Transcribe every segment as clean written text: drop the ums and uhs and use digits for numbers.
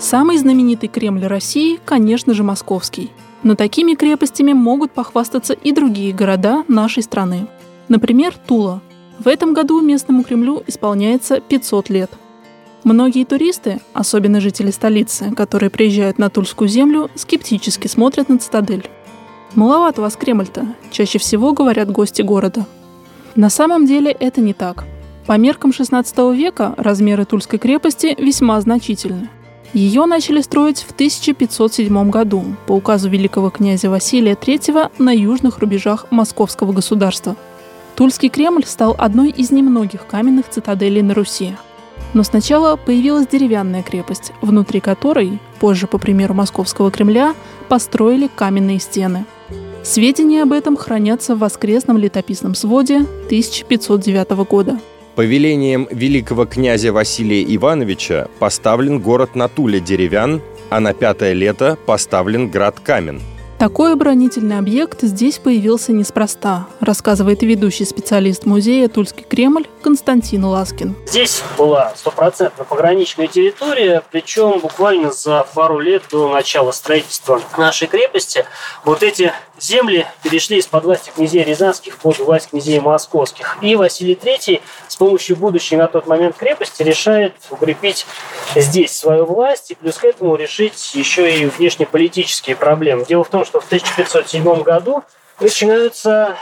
Самый знаменитый Кремль России, конечно же, московский. Но такими крепостями могут похвастаться и другие города нашей страны. Например, Тула. В этом году местному Кремлю исполняется 500 лет. Многие туристы, особенно жители столицы, которые приезжают на Тульскую землю, скептически смотрят на цитадель. «Маловат у вас Кремль-то», чаще всего говорят гости города. На самом деле это не так. По меркам XVI века размеры Тульской крепости весьма значительны. Ее начали строить в 1507 году по указу великого князя Василия III на южных рубежах Московского государства. Тульский Кремль стал одной из немногих каменных цитаделей на Руси. Но сначала появилась деревянная крепость, внутри которой, позже по примеру Московского Кремля, построили каменные стены. Сведения об этом хранятся в воскресном летописном своде 1509 года. По велениям великого князя Василия Ивановича поставлен город на Туле деревян, а на пятое лето поставлен град камен. Такой оборонительный объект здесь появился неспроста, рассказывает ведущий специалист музея «Тульский Кремль» Константин Ласкин. Здесь была стопроцентно пограничная территория, причем буквально за пару лет до начала строительства нашей крепости вот эти земли перешли из-под власти князей рязанских под власть князей московских. И Василий III с помощью будущей на тот момент крепости решает укрепить здесь свою власть и плюс к этому решить еще и внешнеполитические проблемы. Дело в том, что в 1507 году начинаются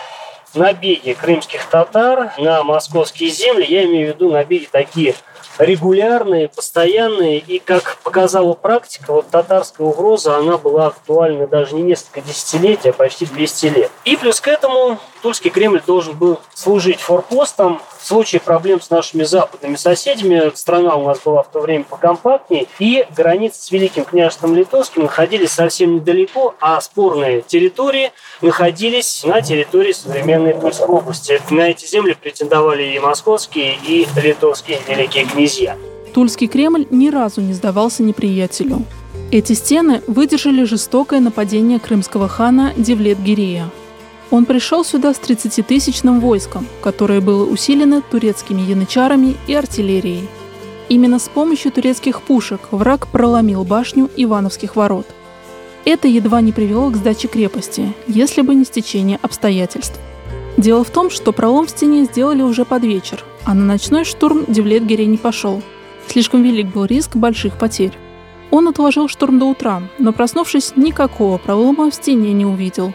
набеги крымских татар на московские земли. Я имею в виду набеги такие регулярные, постоянные. И, как показала практика, вот татарская угроза, она была актуальна даже не несколько десятилетий, а почти 200 лет. И плюс к этому Тульский Кремль должен был служить форпостом в случае проблем с нашими западными соседями. Страна у нас была в то время покомпактнее, и границы с Великим княжеством Литовским находились совсем недалеко, а спорные территории находились на территории современной Тульской области. На эти земли претендовали и московские, и литовские великие князья. Тульский Кремль ни разу не сдавался неприятелю. Эти стены выдержали жестокое нападение крымского хана Девлет-Гирея. Он пришел сюда с 30-тысячным войском, которое было усилено турецкими янычарами и артиллерией. Именно с помощью турецких пушек враг проломил башню Ивановских ворот. Это едва не привело к сдаче крепости, если бы не стечение обстоятельств. Дело в том, что пролом в стене сделали уже под вечер, а на ночной штурм Девлет-Гирей не пошел. Слишком велик был риск больших потерь. Он отложил штурм до утра, но, проснувшись, никакого пролома в стене не увидел.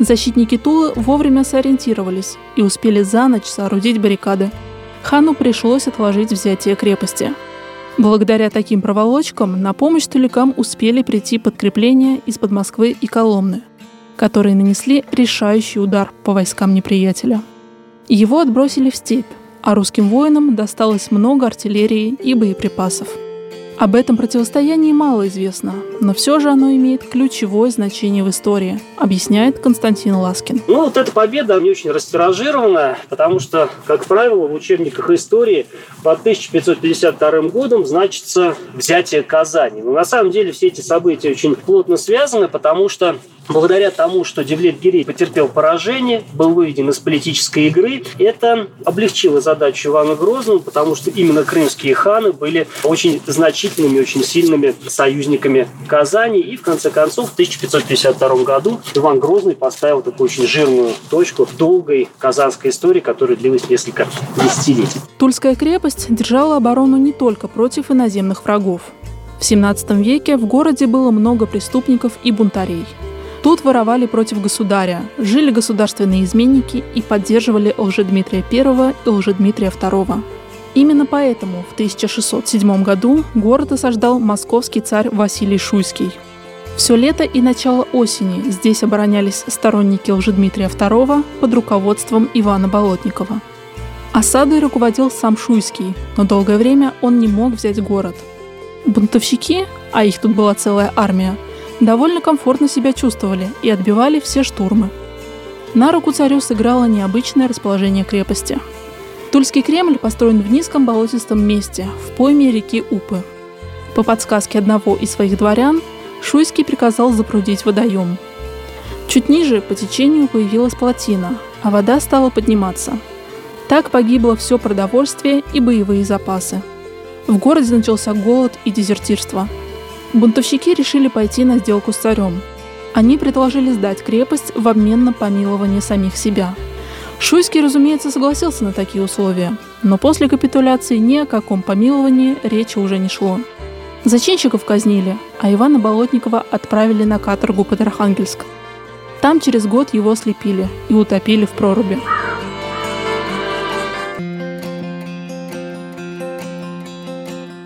Защитники Тулы вовремя сориентировались и успели за ночь соорудить баррикады. Хану пришлось отложить взятие крепости. Благодаря таким проволочкам на помощь туликам успели прийти подкрепления из-под Москвы и Коломны, которые нанесли решающий удар по войскам неприятеля. Его отбросили в степь, а русским воинам досталось много артиллерии и боеприпасов. Об этом противостоянии мало известно, но все же оно имеет ключевое значение в истории, объясняет Константин Ласкин. Вот эта победа не очень растиражирована, потому что, как правило, в учебниках истории под 1552 годом значится взятие Казани. Но на самом деле все эти события очень плотно связаны, потому что благодаря тому, что Девлет-Гирей потерпел поражение, был выведен из политической игры, это облегчило задачу Ивана Грозного, потому что именно крымские ханы были очень значительными, очень сильными союзниками Казани. И в конце концов, в 1552 году Иван Грозный поставил такую очень жирную точку в долгой казанской истории, которая длилась несколько десятилетий. Тульская крепость держала оборону не только против иноземных врагов. В 17 веке в городе было много преступников и бунтарей. Тут воровали против государя, жили государственные изменники и поддерживали Лжедмитрия I и Лжедмитрия II. Именно поэтому в 1607 году город осаждал московский царь Василий Шуйский. Все лето и начало осени здесь оборонялись сторонники Лжедмитрия II под руководством Ивана Болотникова. Осадой руководил сам Шуйский, но долгое время он не мог взять город. Бунтовщики, а их тут была целая армия, довольно комфортно себя чувствовали и отбивали все штурмы. На руку царю сыграло необычное расположение крепости. Тульский Кремль построен в низком болотистом месте, в пойме реки Упы. По подсказке одного из своих дворян, Шуйский приказал запрудить водоем. Чуть ниже по течению появилась плотина, а вода стала подниматься. Так погибло все продовольствие и боевые запасы. В городе начался голод и дезертирство. Бунтовщики решили пойти на сделку с царем. Они предложили сдать крепость в обмен на помилование самих себя. Шуйский, разумеется, согласился на такие условия, но после капитуляции ни о каком помиловании речи уже не шло. Зачинщиков казнили, а Ивана Болотникова отправили на каторгу под Архангельск. Там через год его слепили и утопили в проруби.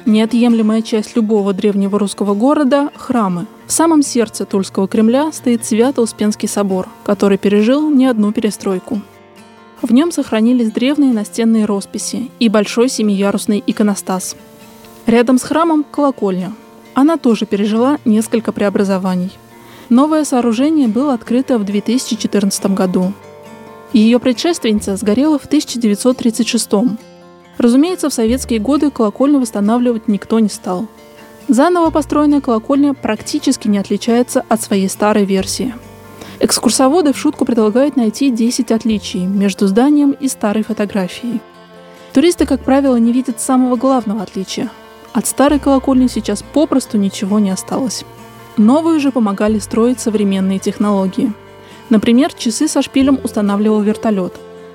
Неотъемлемая часть любого древнего русского города – храмы. В самом сердце Тульского Кремля стоит Свято-Успенский собор, который пережил не одну перестройку. В нем сохранились древние настенные росписи и большой семиярусный иконостас. Рядом с храмом – колокольня. Она тоже пережила несколько преобразований. Новое сооружение было открыто в 2014 году. Ее предшественница сгорела в 1936 году. Разумеется, в советские годы колокольню восстанавливать никто не стал. Заново построенная колокольня практически не отличается от своей старой версии. Экскурсоводы в шутку предлагают найти 10 отличий между зданием и старой фотографией. Туристы, как правило, не видят самого главного отличия. От старой колокольни сейчас попросту ничего не осталось. Новые же помогали строить современные технологии. Например, часы со шпилем устанавливал вертолет.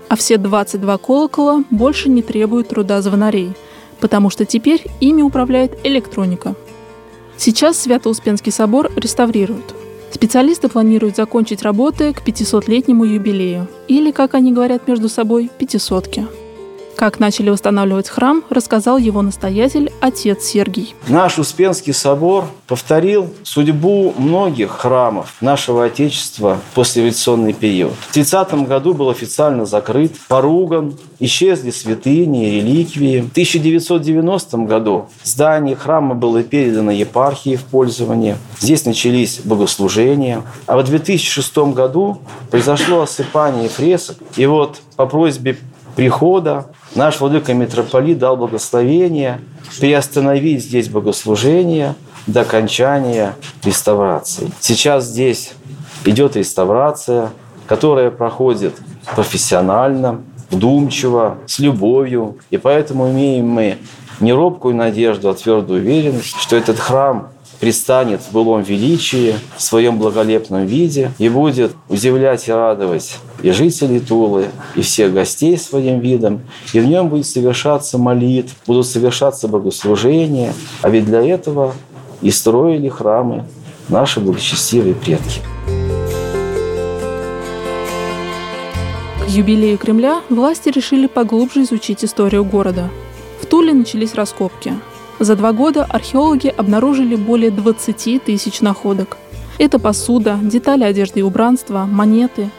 А все 22 колокола больше не требуют труда звонарей, потому что теперь ими управляет электроника. Сейчас Свято-Успенский собор реставрируют. Специалисты планируют закончить работы к 500-летнему юбилею, или, как они говорят между собой, пятисотке. Как начали восстанавливать храм, рассказал его настоятель, отец Сергий. Наш Успенский собор повторил судьбу многих храмов нашего Отечества в послереволюционный период. В 1930 году был официально закрыт, поруган, исчезли святыни и реликвии. В 1990 году здание храма было передано епархии в пользование. Здесь начались богослужения. А в 2006 году произошло осыпание фресок. И вот по просьбе прихода наш владыка митрополит дал благословение приостановить здесь богослужение до окончания реставрации. Сейчас здесь идет реставрация, которая проходит профессионально, вдумчиво, с любовью. И поэтому имеем мы не робкую надежду, а твердую уверенность, что этот храм предстанет в былом величии, в своем благолепном виде и будет удивлять и радовать и жителей Тулы, и всех гостей своим видом. И в нем будет совершаться молитва, будут совершаться богослужения. А ведь для этого и строили храмы наши благочестивые предки. К юбилею Кремля власти решили поглубже изучить историю города. В Туле начались раскопки. За 2 года археологи обнаружили более 20 тысяч находок. Это посуда, детали одежды и убранства, монеты.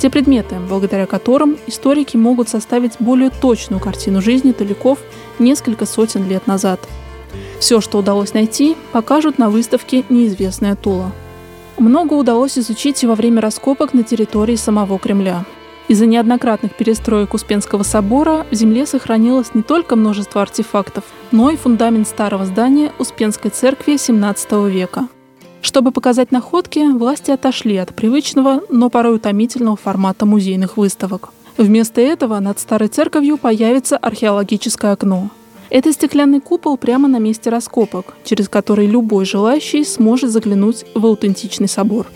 Те предметы, благодаря которым историки могут составить более точную картину жизни туляков несколько сотен лет назад. Все, что удалось найти, покажут на выставке «Неизвестная Тула». Много удалось изучить и во время раскопок на территории самого Кремля. Из-за неоднократных перестроек Успенского собора в земле сохранилось не только множество артефактов, но и фундамент старого здания Успенской церкви XVII века. Чтобы показать находки, власти отошли от привычного, но порой утомительного формата музейных выставок. Вместо этого над старой церковью появится археологическое окно. Это стеклянный купол прямо на месте раскопок, через который любой желающий сможет заглянуть в аутентичный собор.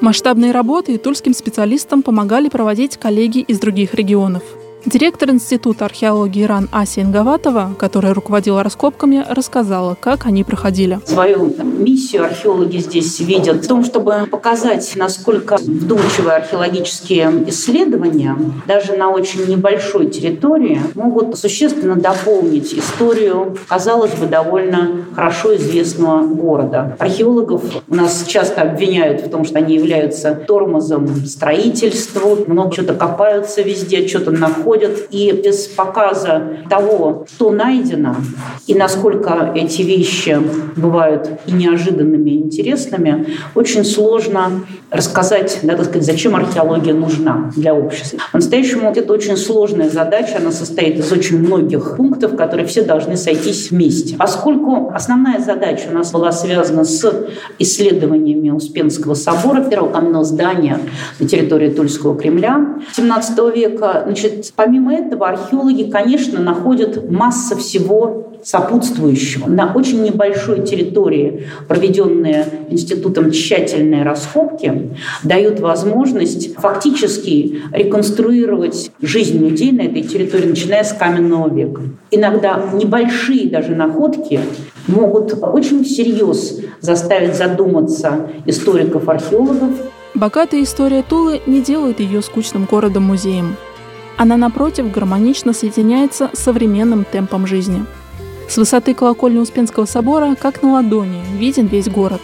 Масштабные работы тульским специалистам помогали проводить коллеги из других регионов. Директор Института археологии РАН Ася Энговатова, которая руководила раскопками, рассказала, как они проходили. Свою миссию археологи здесь видят в том, чтобы показать, насколько вдумчивые археологические исследования даже на очень небольшой территории могут существенно дополнить историю, казалось бы, довольно хорошо известного города. Археологов у нас часто обвиняют в том, что они являются тормозом строительству, много чего-то копаются везде, что-то находят. И без показа того, что найдено, и насколько эти вещи бывают и неожиданными, и интересными, очень сложно рассказать, да, так сказать, зачем археология нужна для общества. По-настоящему это очень сложная задача, она состоит из очень многих пунктов, которые все должны сойтись вместе. Поскольку основная задача у нас была связана с исследованиями Успенского собора, первого каменного здания на территории Тульского Кремля XVII века, значит, помимо этого археологи, конечно, находят массу всего сопутствующего. На очень небольшой территории, проведенные институтом тщательные раскопки, дают возможность фактически реконструировать жизнь людей на этой территории, начиная с каменного века. Иногда небольшие даже находки могут очень всерьез заставить задуматься историков-археологов. Богатая история Тулы не делает ее скучным городом-музеем. Она, напротив, гармонично соединяется с современным темпом жизни. С высоты колокольни Успенского собора, как на ладони, виден весь город.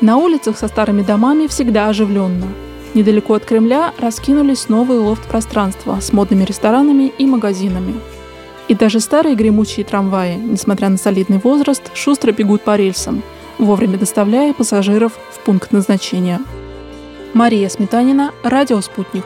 На улицах со старыми домами всегда оживленно. Недалеко от Кремля раскинулись новые лофт-пространства с модными ресторанами и магазинами. И даже старые гремучие трамваи, несмотря на солидный возраст, шустро бегут по рельсам, вовремя доставляя пассажиров в пункт назначения. Мария Сметанина, Радио Спутник.